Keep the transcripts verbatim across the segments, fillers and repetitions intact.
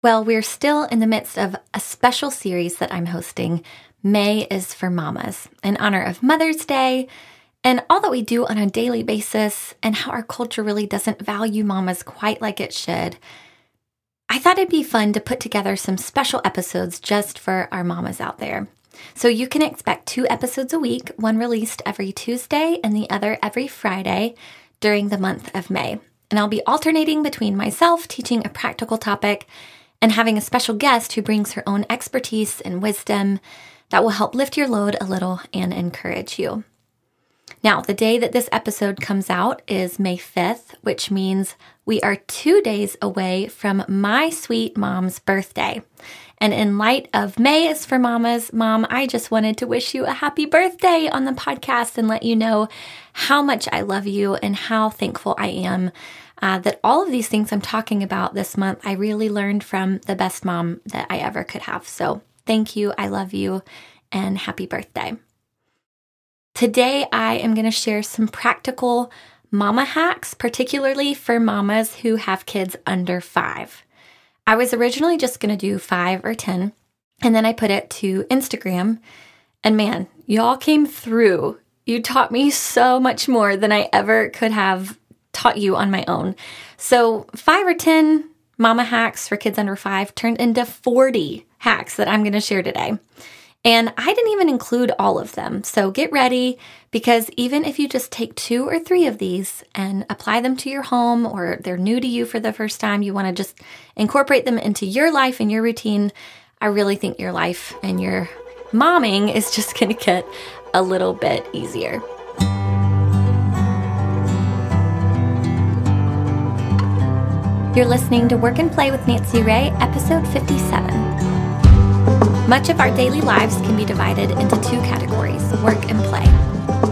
Well, we're still in the midst of a special series that I'm hosting. May is for Mamas, in honor of Mother's Day and all that we do on a daily basis and how our culture really doesn't value mamas quite like it should. I thought it'd be fun to put together some special episodes just for our mamas out there. So you can expect two episodes a week, one released every Tuesday and the other every Friday during the month of May. And I'll be alternating between myself teaching a practical topic and having a special guest who brings her own expertise and wisdom that will help lift your load a little and encourage you. Now, the day that this episode comes out is May fifth, which means we are two days away from my sweet mom's birthday. And in light of May is for Mamas, Mom, I just wanted to wish you a happy birthday on the podcast and let you know how much I love you and how thankful I am uh, that all of these things I'm talking about this month, I really learned from the best mom that I ever could have. So thank you, I love you, and happy birthday. Today, I am going to share some practical mama hacks, particularly for mamas who have kids under five. I was originally just going to do five or ten, and then I put it to Instagram, and man, y'all came through. You taught me so much more than I ever could have taught you on my own. So five or ten mama hacks for kids under five turned into forty hacks that I'm going to share today. And I didn't even include all of them, so get ready, because even if you just take two or three of these and apply them to your home, or they're new to you for the first time, you want to just incorporate them into your life and your routine, I really think your life and your momming is just going to get a little bit easier. You're listening to Work and Play with Nancy Ray, episode fifty-seven. Much of our daily lives can be divided into two categories, work and play.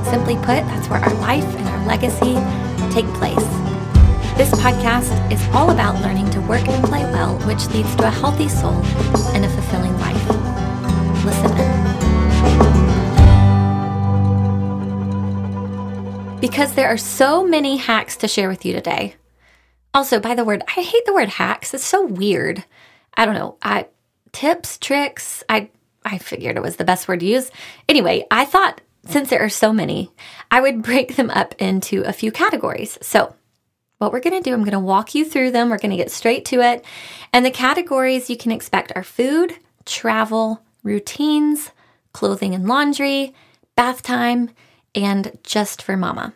Simply put, that's where our life and our legacy take place. This podcast is all about learning to work and play well, which leads to a healthy soul and a fulfilling life. Listen in. Because there are so many hacks to share with you today. Also, by the word, I hate the word hacks. It's so weird. I don't know. I... Tips, tricks, I I figured it was the best word to use. Anyway, I thought since there are so many, I would break them up into a few categories. So what we're going to do, I'm going to walk you through them. We're going to get straight to it. And the categories you can expect are food, travel, routines, clothing and laundry, bath time, and just for mama.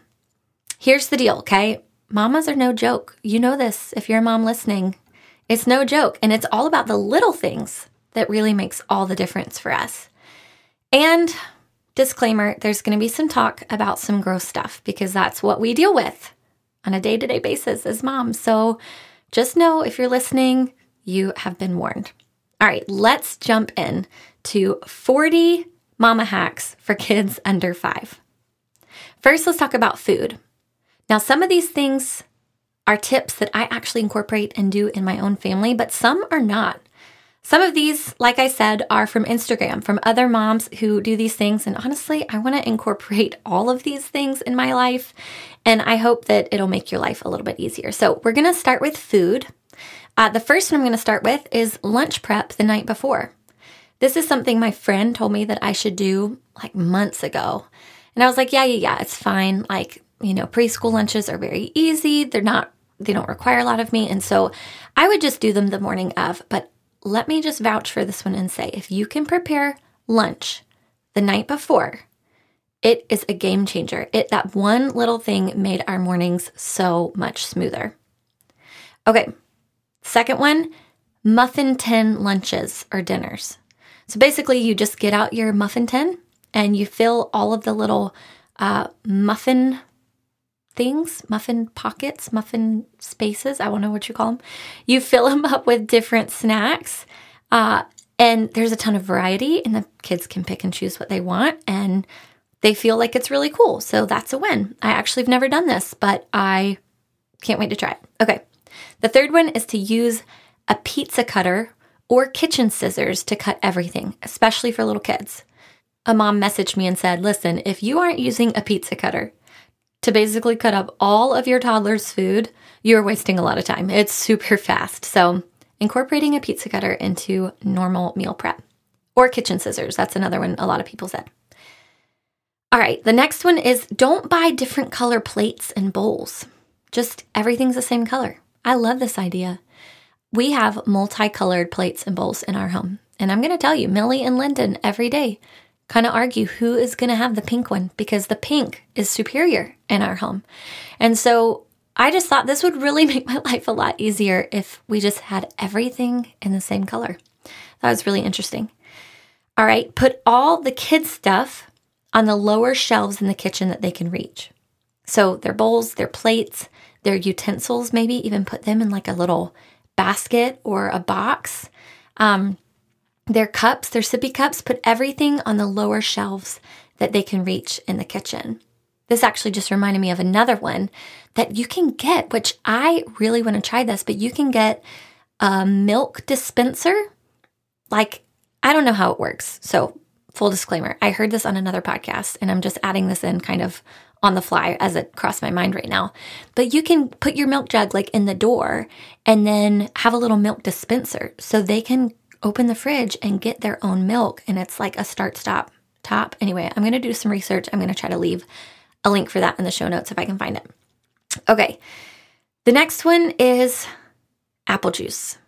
Here's the deal, okay? Mamas are no joke. You know this if you're a mom listening. It's no joke, and it's all about the little things that really makes all the difference for us. And disclaimer, there's going to be some talk about some gross stuff because that's what we deal with on a day-to-day basis as moms. So just know if you're listening, you have been warned. All right, let's jump in to forty mama hacks for kids under five. First, let's talk about food. Now, some of these things are tips that I actually incorporate and do in my own family, but some are not. Some of these, like I said, are from Instagram, from other moms who do these things. And honestly, I want to incorporate all of these things in my life, and I hope that it'll make your life a little bit easier. So we're going to start with food. Uh, the first one I'm going to start with is lunch prep the night before. This is something my friend told me that I should do like months ago. And I was like, yeah, yeah, yeah, it's fine. Like, you know, preschool lunches are very easy. They're not They don't require a lot of me, and so I would just do them the morning of, but let me just vouch for this one and say, if you can prepare lunch the night before, it is a game changer. It that one little thing made our mornings so much smoother. Okay, second one, muffin tin lunches or dinners. So basically, you just get out your muffin tin, and you fill all of the little uh, muffin things, muffin pockets, muffin spaces, I don't know what you call them. You fill them up with different snacks, uh, and there's a ton of variety, and the kids can pick and choose what they want, and they feel like it's really cool, so that's a win. I actually have never done this, but I can't wait to try it. Okay, the third one is to use a pizza cutter or kitchen scissors to cut everything, especially for little kids. A mom messaged me and said, listen, if you aren't using a pizza cutter to basically cut up all of your toddler's food, you're wasting a lot of time. It's super fast. So incorporating a pizza cutter into normal meal prep. Or kitchen scissors. That's another one a lot of people said. All right, the next one is don't buy different color plates and bowls. Just everything's the same color. I love this idea. We have multicolored plates and bowls in our home. And I'm going to tell you, Millie and Lyndon every day kind of argue who is going to have the pink one because the pink is superior in our home. And so I just thought this would really make my life a lot easier if we just had everything in the same color. That was really interesting. All right, put all the kids' stuff on the lower shelves in the kitchen that they can reach. So their bowls, their plates, their utensils, maybe even put them in like a little basket or a box. Um, their cups, their sippy cups, put everything on the lower shelves that they can reach in the kitchen. This actually just reminded me of another one that you can get, which I really want to try this, but you can get a milk dispenser. Like, I don't know how it works, so full disclaimer, I heard this on another podcast, and I'm just adding this in kind of on the fly as it crossed my mind right now. But you can put your milk jug like in the door and then have a little milk dispenser so they can open the fridge and get their own milk. And it's like a start, stop, top. Anyway, I'm going to do some research. I'm going to try to leave a link for that in the show notes if I can find it. Okay. The next one is apple juice.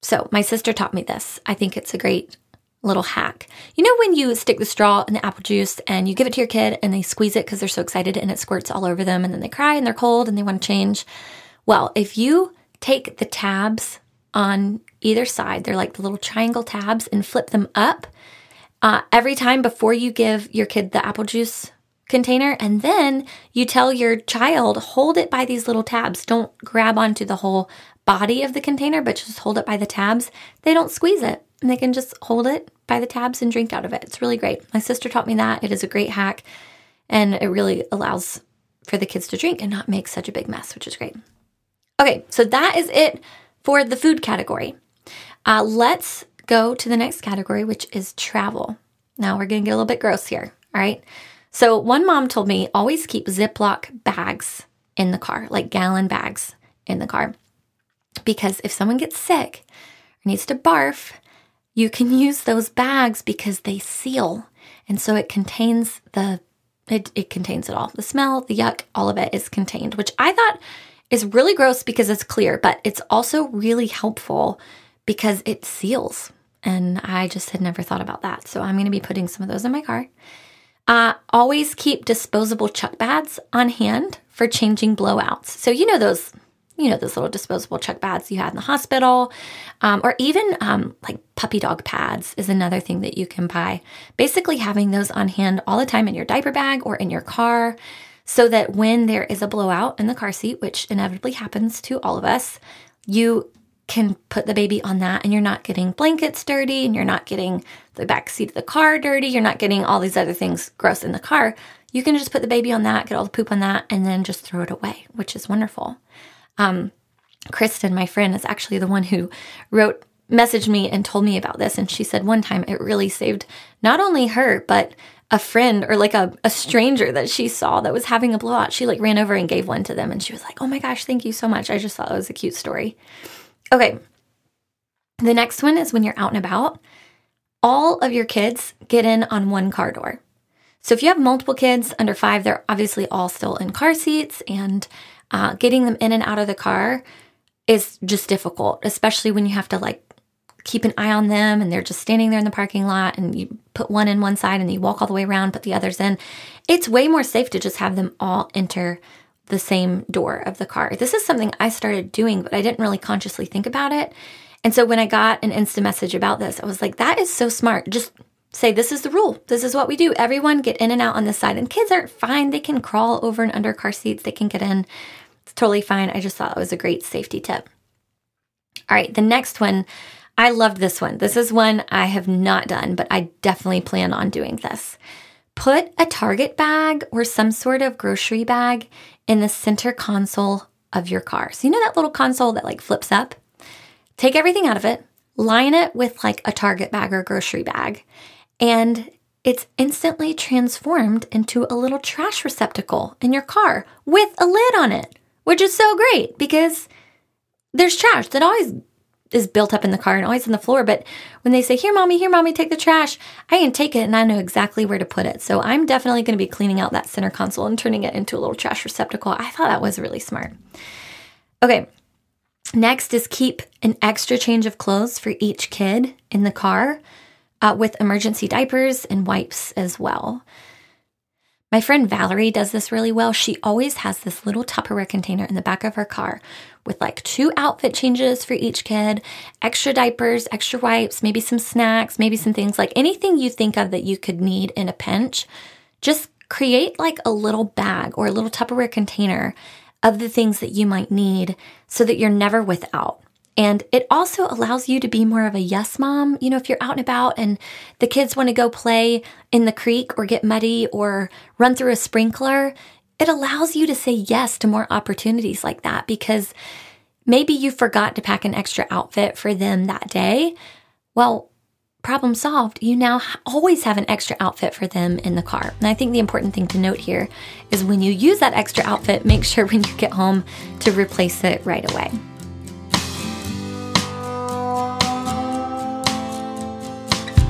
So my sister taught me this. I think it's a great little hack. You know when you stick the straw in the apple juice and you give it to your kid and they squeeze it because they're so excited and it squirts all over them and then they cry and they're cold and they want to change? Well, if you take the tabs on either side, they're like the little triangle tabs, and flip them up uh, every time before you give your kid the apple juice container, and then you tell your child, hold it by these little tabs. Don't grab onto the whole body of the container, but just hold it by the tabs. They don't squeeze it. And they can just hold it by the tabs and drink out of it. It's really great. My sister taught me that. It is a great hack. And it really allows for the kids to drink and not make such a big mess, which is great. Okay, so that is it for the food category. Uh, let's go to the next category, which is travel. Now we're going to get a little bit gross here, all right? So one mom told me, always keep Ziploc bags in the car, like gallon bags in the car. Because if someone gets sick or needs to barf, you can use those bags because they seal. And so it contains the, it, it contains it all. The smell, the yuck, all of it is contained, which I thought is really gross because it's clear, but it's also really helpful because it seals. And I just had never thought about that. So I'm going to be putting some of those in my car. Uh, always keep disposable chuck pads on hand for changing blowouts. So you know those, you know, those little disposable chuck pads you had in the hospital, um, or even um, like puppy dog pads is another thing that you can buy. Basically having those on hand all the time in your diaper bag or in your car so that when there is a blowout in the car seat, which inevitably happens to all of us, you can put the baby on that and you're not getting blankets dirty and you're not getting the back seat of the car dirty. You're not getting all these other things gross in the car. You can just put the baby on that, get all the poop on that, and then just throw it away, which is wonderful. Um, Kristen, my friend, is actually the one who wrote, messaged me and told me about this. And she said one time it really saved not only her, but a friend or like a, a stranger that she saw that was having a blowout. She like ran over and gave one to them. And she was like, oh my gosh, thank you so much. I just thought it was a cute story. Okay. The next one is when you're out and about, all of your kids get in on one car door. So if you have multiple kids under five, they're obviously all still in car seats, and Uh, getting them in and out of the car is just difficult, especially when you have to like keep an eye on them and they're just standing there in the parking lot and you put one in one side and you walk all the way around, put the others in. It's way more safe to just have them all enter the same door of the car. This is something I started doing, but I didn't really consciously think about it. And so when I got an Insta message about this, I was like, that is so smart. Just say, this is the rule. This is what we do. Everyone get in and out on this side. And kids aren't fine. They can crawl over and under car seats. They can get in. It's totally fine. I just thought it was a great safety tip. All right, the next one. I loved this one. This is one I have not done, but I definitely plan on doing this. Put a Target bag or some sort of grocery bag in the center console of your car. So you know that little console that like flips up? Take everything out of it. Line it with like a Target bag or grocery bag. And it's instantly transformed into a little trash receptacle in your car with a lid on it, which is so great because there's trash that always is built up in the car and always on the floor. But when they say, here, mommy, here, mommy, take the trash, I can take it and I know exactly where to put it. So I'm definitely going to be cleaning out that center console and turning it into a little trash receptacle. I thought that was really smart. Okay. Next is keep an extra change of clothes for each kid in the car uh, with emergency diapers and wipes as well. My friend Valerie does this really well. She always has this little Tupperware container in the back of her car with like two outfit changes for each kid, extra diapers, extra wipes, maybe some snacks, maybe some things like anything you think of that you could need in a pinch. Just create like a little bag or a little Tupperware container of the things that you might need so that you're never without. And it also allows you to be more of a yes mom. You know, if you're out and about and the kids want to go play in the creek or get muddy or run through a sprinkler, it allows you to say yes to more opportunities like that because maybe you forgot to pack an extra outfit for them that day. Well, problem solved. You now always have an extra outfit for them in the car. And I think the important thing to note here is when you use that extra outfit, make sure when you get home to replace it right away.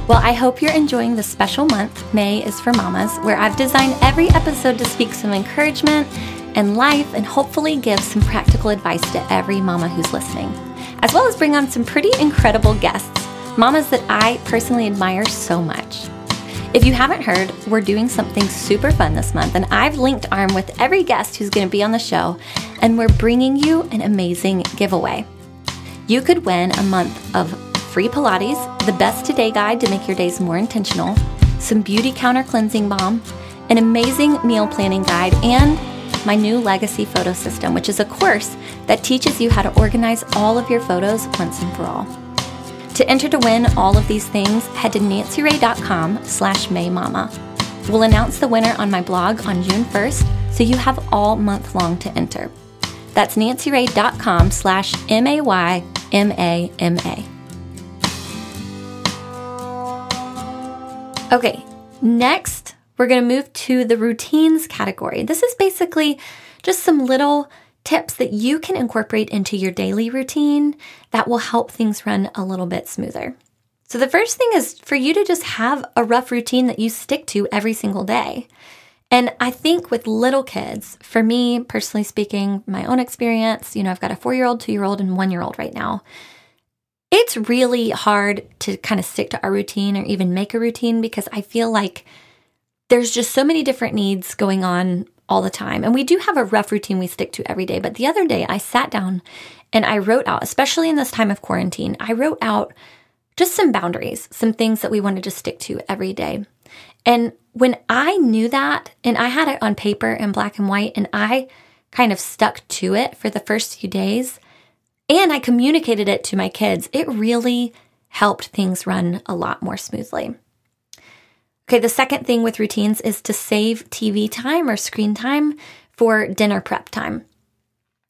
Well, I hope you're enjoying this special month, May is for Mamas, where I've designed every episode to speak some encouragement and life and hopefully give some practical advice to every mama who's listening, as well as bring on some pretty incredible guests. Mamas that I personally admire so much. If you haven't heard, we're doing something super fun this month, and I've linked arm with every guest who's going to be on the show, and we're bringing you an amazing giveaway. You could win a month of free Pilates, the best today guide to make your days more intentional, some beauty counter cleansing balm, an amazing meal planning guide, and my new legacy photo system, which is a course that teaches you how to organize all of your photos once and for all. To enter to win all of these things, head to nancyray.com slash maymama. We'll announce the winner on my blog on June first, so you have all month long to enter. That's nancyray.com slash M-A-Y-M-A-M-A. Okay, next, we're going to move to the routines category. This is basically just some little tips that you can incorporate into your daily routine that will help things run a little bit smoother. So the first thing is for you to just have a rough routine that you stick to every single day. And I think with little kids, for me, personally speaking, my own experience, you know, I've got a four-year-old, two-year-old, and one-year-old right now. It's really hard to kind of stick to a routine or even make a routine because I feel like there's just so many different needs going on all the time. And we do have a rough routine we stick to every day. But the other day I sat down and I wrote out, especially in this time of quarantine, I wrote out just some boundaries, some things that we wanted to stick to every day. And when I knew that, and I had it on paper in black and white, and I kind of stuck to it for the first few days, and I communicated it to my kids, it really helped things run a lot more smoothly. Okay, the second thing with routines is to save T V time or screen time for dinner prep time.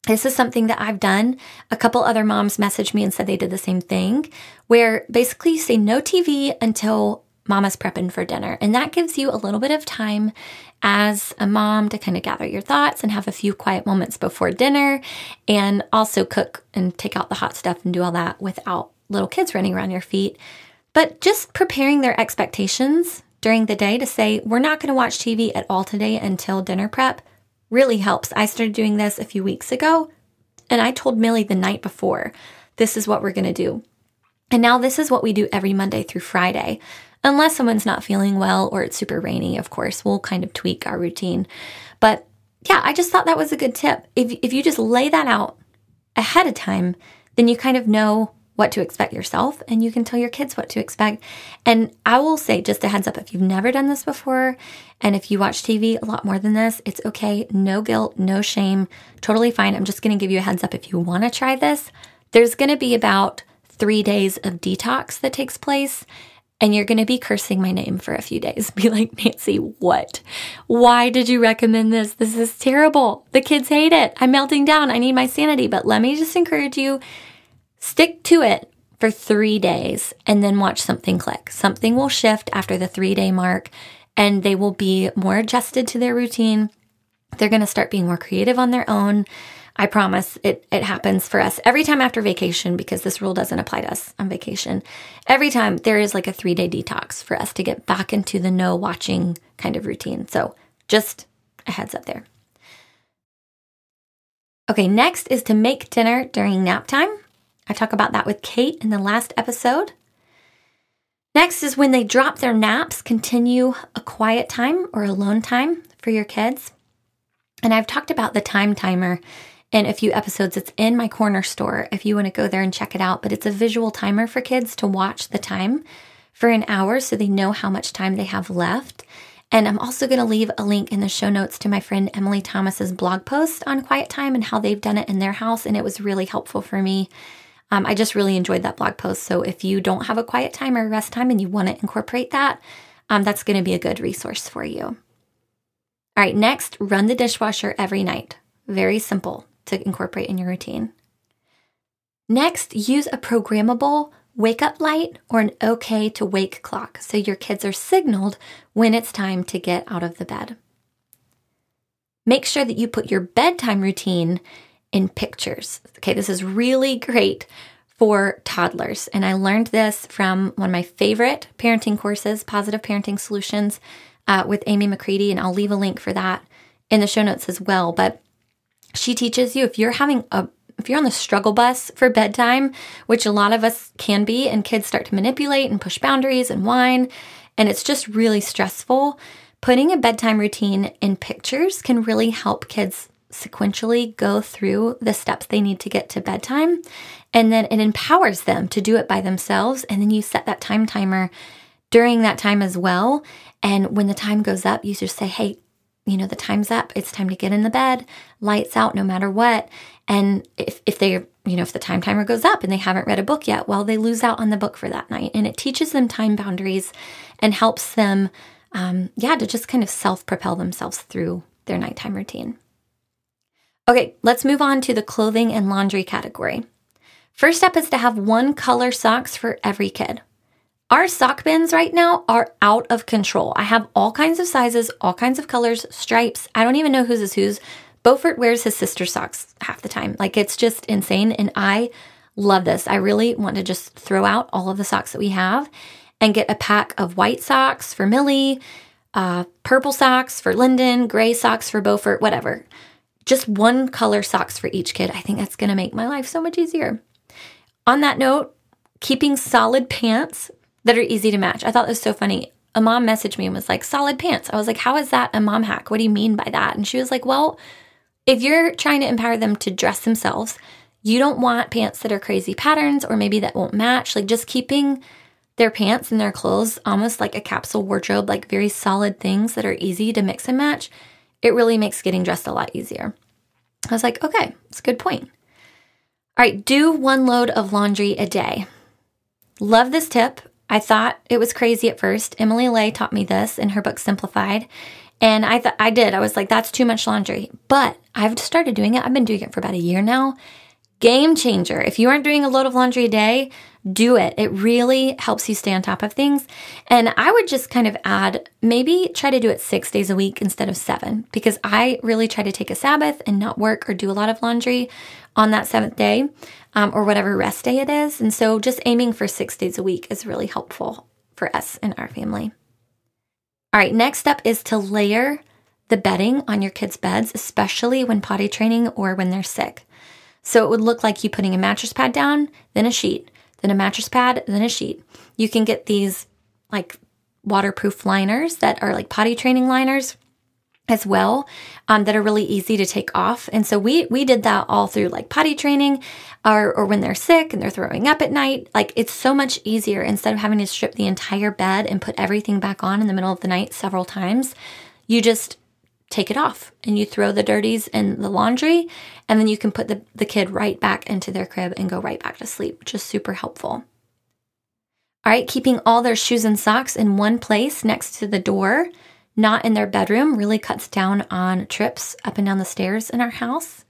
This is something that I've done. A couple other moms messaged me and said they did the same thing, where basically you say no T V until mama's prepping for dinner. And that gives you a little bit of time as a mom to kind of gather your thoughts and have a few quiet moments before dinner and also cook and take out the hot stuff and do all that without little kids running around your feet. But just preparing their expectations during the day to say, we're not going to watch T V at all today until dinner prep really helps. I started doing this a few weeks ago, and I told Millie the night before, this is what we're going to do. And now this is what we do every Monday through Friday. Unless someone's not feeling well or it's super rainy, of course, we'll kind of tweak our routine. But yeah, I just thought that was a good tip. If if you just lay that out ahead of time, then you kind of know what to expect yourself, and you can tell your kids what to expect. And I will say, just a heads up, if you've never done this before, and if you watch T V a lot more than this, it's okay. No guilt, no shame, totally fine. I'm just going to give you a heads up if you want to try this. There's going to be about three days of detox that takes place, and you're going to be cursing my name for a few days. Be like, Nancy, what? Why did you recommend this? This is terrible. The kids hate it. I'm melting down. I need my sanity. But let me just encourage you, stick to it for three days and then watch something click. Something will shift after the three-day mark, and they will be more adjusted to their routine. They're going to start being more creative on their own. I promise it it happens for us every time after vacation, because this rule doesn't apply to us on vacation. Every time there is like a three-day detox for us to get back into the no watching kind of routine. So just a heads up there. Okay, next is to make dinner during nap time. I talk about that with Kate in the last episode. Next is when they drop their naps, continue a quiet time or alone time for your kids. And I've talked about the time timer in a few episodes. It's in my corner store if you want to go there and check it out. But it's a visual timer for kids to watch the time for an hour so they know how much time they have left. And I'm also going to leave a link in the show notes to my friend Emily Thomas's blog post on quiet time and how they've done it in their house. And it was really helpful for me. Um, I just really enjoyed that blog post. So if you don't have a quiet time or rest time and you want to incorporate that, um, that's going to be a good resource for you. All right, next, run the dishwasher every night. Very simple to incorporate in your routine. Next, use a programmable wake-up light or an okay to wake clock so your kids are signaled when it's time to get out of the bed. Make sure that you put your bedtime routine in pictures. Okay, this is really great for toddlers. And I learned this from one of my favorite parenting courses, Positive Parenting Solutions, uh, with Amy McCready. And I'll leave a link for that in the show notes as well. But she teaches you, if you're having a If you're on the struggle bus for bedtime, which a lot of us can be, and kids start to manipulate and push boundaries and whine, and it's just really stressful, putting a bedtime routine in pictures can really help kids sequentially go through the steps they need to get to bedtime. And then it empowers them to do it by themselves. And then you set that time timer during that time as well. And when the time goes up, you just say, hey, you know, the time's up. It's time to get in the bed, lights out no matter what. And if, if they, you know, if the time timer goes up and they haven't read a book yet, well, they lose out on the book for that night. And it teaches them time boundaries and helps them, um, yeah, to just kind of self-propel themselves through their nighttime routine. Okay, let's move on to the clothing and laundry category. First step is to have one color socks for every kid. Our sock bins right now are out of control. I have all kinds of sizes, all kinds of colors, stripes. I don't even know whose is whose. Beaufort wears his sister's socks half the time. Like, it's just insane. And I love this. I really want to just throw out all of the socks that we have and get a pack of white socks for Millie, uh, purple socks for Lyndon, gray socks for Beaufort, whatever. Just one color socks for each kid. I think that's going to make my life so much easier. On that note, keeping solid pants that are easy to match. I thought it was so funny. A mom messaged me and was like, solid pants. I was like, how is that a mom hack? What do you mean by that? And she was like, well, if you're trying to empower them to dress themselves, you don't want pants that are crazy patterns or maybe that won't match. Like, just keeping their pants and their clothes almost like a capsule wardrobe, like very solid things that are easy to mix and match, it really makes getting dressed a lot easier. I was like, okay, that's a good point. All right, do one load of laundry a day. Love this tip. I thought it was crazy at first. Emily Ley taught me this in her book, Simplified. And I thought I did. I was like, that's too much laundry. But I've started doing it. I've been doing it for about a year now. Game changer. If you aren't doing a load of laundry a day, do it. It really helps you stay on top of things. And I would just kind of add, maybe try to do it six days a week instead of seven, because I really try to take a Sabbath and not work or do a lot of laundry on that seventh day, um, or whatever rest day it is. And so just aiming for six days a week is really helpful for us and our family. All right, next up is to layer the bedding on your kids' beds, especially when potty training or when they're sick. So it would look like you putting a mattress pad down, then a sheet, then a mattress pad, then a sheet. You can get these like waterproof liners that are like potty training liners as well, um, that are really easy to take off. And so we we did that all through like potty training or, or when they're sick and they're throwing up at night. Like, it's so much easier instead of having to strip the entire bed and put everything back on in the middle of the night several times. You just take it off and you throw the dirties in the laundry, and then you can put the, the kid right back into their crib and go right back to sleep, which is super helpful. All right, keeping all their shoes and socks in one place next to the door, not in their bedroom, really cuts down on trips up and down the stairs in our house.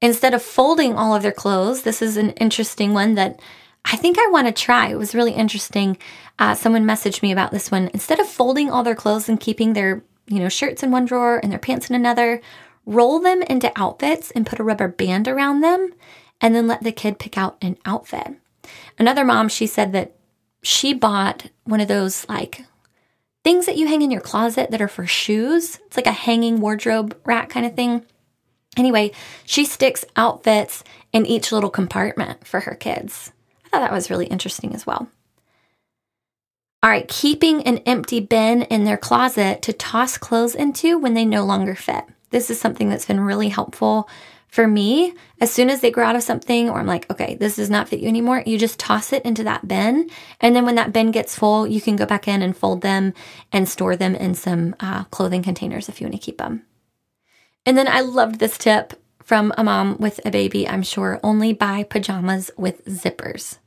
Instead of folding all of their clothes, this is an interesting one that I think I want to try. It was really interesting. Uh, someone messaged me about this one. Instead of folding all their clothes and keeping their, you know, shirts in one drawer and their pants in another, roll them into outfits and put a rubber band around them, and then let the kid pick out an outfit. Another mom, she said that she bought one of those like things that you hang in your closet that are for shoes. It's like a hanging wardrobe rack kind of thing. Anyway, she sticks outfits in each little compartment for her kids. I thought that was really interesting as well. All right, keeping an empty bin in their closet to toss clothes into when they no longer fit. This is something that's been really helpful for me. As soon as they grow out of something or I'm like, okay, this does not fit you anymore, you just toss it into that bin. And then when that bin gets full, you can go back in and fold them and store them in some uh, clothing containers if you want to keep them. And then I loved this tip from a mom with a baby, I'm sure. Only buy pajamas with zippers.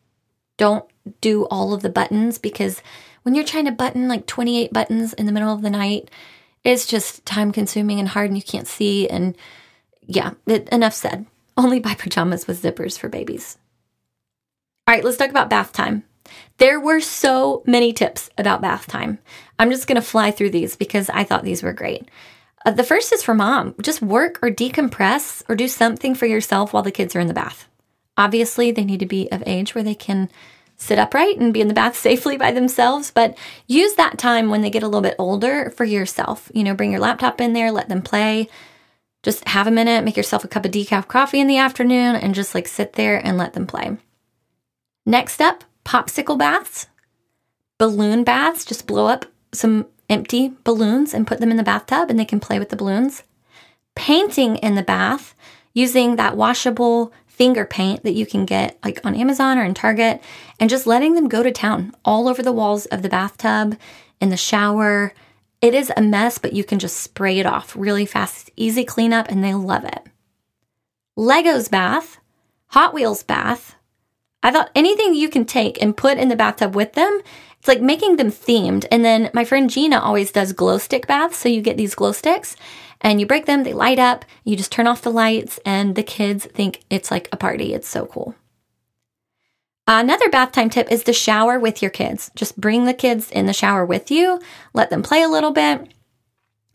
Don't do all of the buttons, because when you're trying to button like twenty-eight buttons in the middle of the night, it's just time consuming and hard and you can't see. And yeah, it, enough said. Only buy pajamas with zippers for babies. All right, let's talk about bath time. There were so many tips about bath time. I'm just going to fly through these because I thought these were great. Uh, the first is for mom. Just work or decompress or do something for yourself while the kids are in the bath. Obviously, they need to be of age where they can sit upright and be in the bath safely by themselves, but use that time when they get a little bit older for yourself. You know, bring your laptop in there, let them play. Just have a minute, make yourself a cup of decaf coffee in the afternoon and just like sit there and let them play. Next up, popsicle baths, balloon baths. Just blow up some empty balloons and put them in the bathtub and they can play with the balloons. Painting in the bath using that washable finger paint that you can get like on Amazon or in Target, and just letting them go to town all over the walls of the bathtub, in the shower. It is a mess, but you can just spray it off really fast, easy cleanup, and they love it. Legos bath, Hot Wheels bath. I thought anything you can take and put in the bathtub with them, it's like making them themed. And then my friend Gina always does glow stick baths. So you get these glow sticks and you break them, they light up, you just turn off the lights and the kids think it's like a party. It's so cool. Another bath time tip is to shower with your kids. Just bring the kids in the shower with you, let them play a little bit,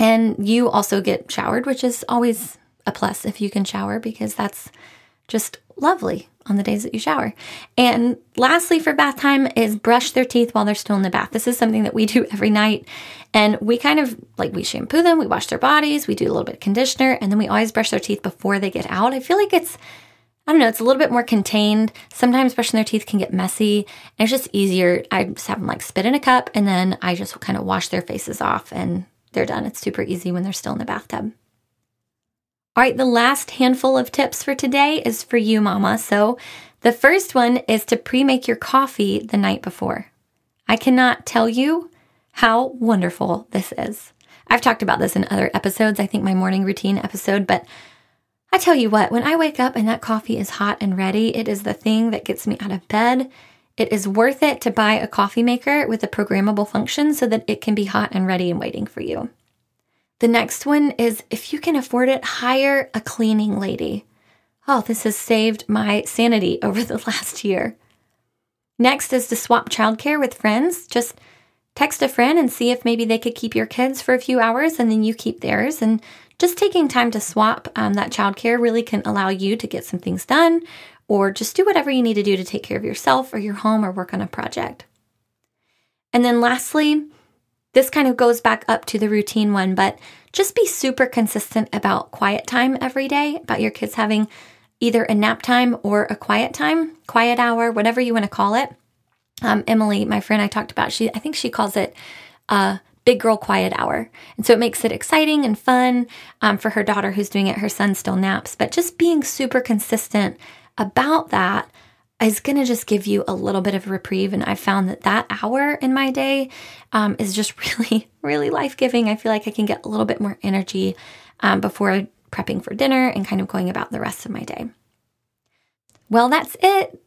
and you also get showered, which is always a plus if you can shower, because that's just lovely on the days that you shower. And lastly, for bath time is brush their teeth while they're still in the bath. This is something that we do every night. And we kind of like, we shampoo them, we wash their bodies, we do a little bit of conditioner, and then we always brush their teeth before they get out. I feel like it's, I don't know, it's a little bit more contained. Sometimes brushing their teeth can get messy. And it's just easier. I just have them like spit in a cup and then I just kind of wash their faces off and they're done. It's super easy when they're still in the bathtub. All right, the last handful of tips for today is for you, mama. So the first one is to pre-make your coffee the night before. I cannot tell you how wonderful this is. I've talked about this in other episodes, I think my morning routine episode, but I tell you what, when I wake up and that coffee is hot and ready, it is the thing that gets me out of bed. It is worth it to buy a coffee maker with a programmable function so that it can be hot and ready and waiting for you. The next one is, if you can afford it, hire a cleaning lady. Oh, this has saved my sanity over the last year. Next is to swap childcare with friends. Just text a friend and see if maybe they could keep your kids for a few hours and then you keep theirs. And just taking time to swap um, that childcare really can allow you to get some things done or just do whatever you need to do to take care of yourself or your home or work on a project. And then lastly, this kind of goes back up to the routine one, but just be super consistent about quiet time every day, about your kids having either a nap time or a quiet time, quiet hour, whatever you want to call it. Um, Emily, my friend I talked about, she I think she calls it a big girl quiet hour. And so it makes it exciting and fun um, for her daughter who's doing it. Her son still naps, but just being super consistent about that is going to just give you a little bit of a reprieve. And I found that that hour in my day um, is just really, really life-giving. I feel like I can get a little bit more energy um, before prepping for dinner and kind of going about the rest of my day. Well, that's it.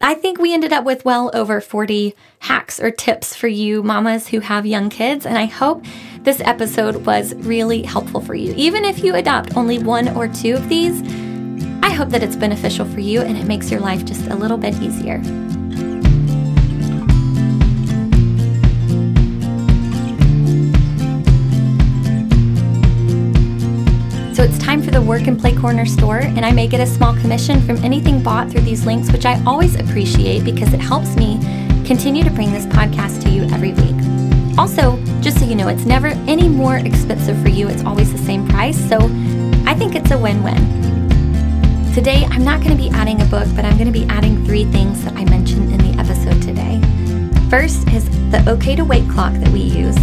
I think we ended up with well over forty hacks or tips for you mamas who have young kids. And I hope this episode was really helpful for you. Even if you adopt only one or two of these, I hope that it's beneficial for you and it makes your life just a little bit easier. So it's time for Work and Play Corner store, and I may get a small commission from anything bought through these links, which I always appreciate because it helps me continue to bring this podcast to you every week. Also, just so you know, it's never any more expensive for you. It's always the same price, so I think it's a win-win. Today, I'm not going to be adding a book, but I'm going to be adding three things that I mentioned in the episode today. First is the OK to Wake clock that we use.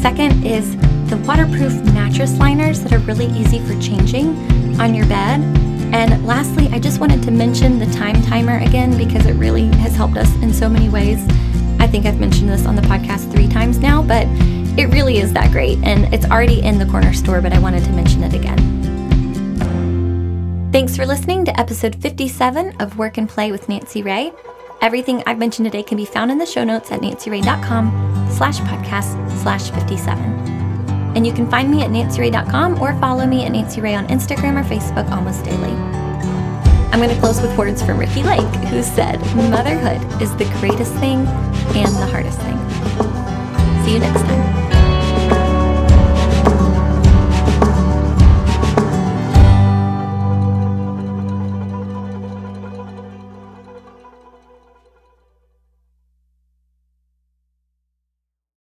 Second is the waterproof mattress liners that are really easy for changing on your bed. And lastly, I just wanted to mention the time timer again because it really has helped us in so many ways. I think I've mentioned this on the podcast three times now, but it really is that great. And it's already in the corner store, but I wanted to mention it again. Thanks for listening to episode fifty-seven of Work and Play with Nancy Ray. Everything I've mentioned today can be found in the show notes at nancyray.com slash podcast slash 57. And you can find me at nancy ray dot com or follow me at Nancy Ray on Instagram or Facebook almost daily. I'm going to close with words from Ricky Lake, who said, "Motherhood is the greatest thing and the hardest thing." See you next time.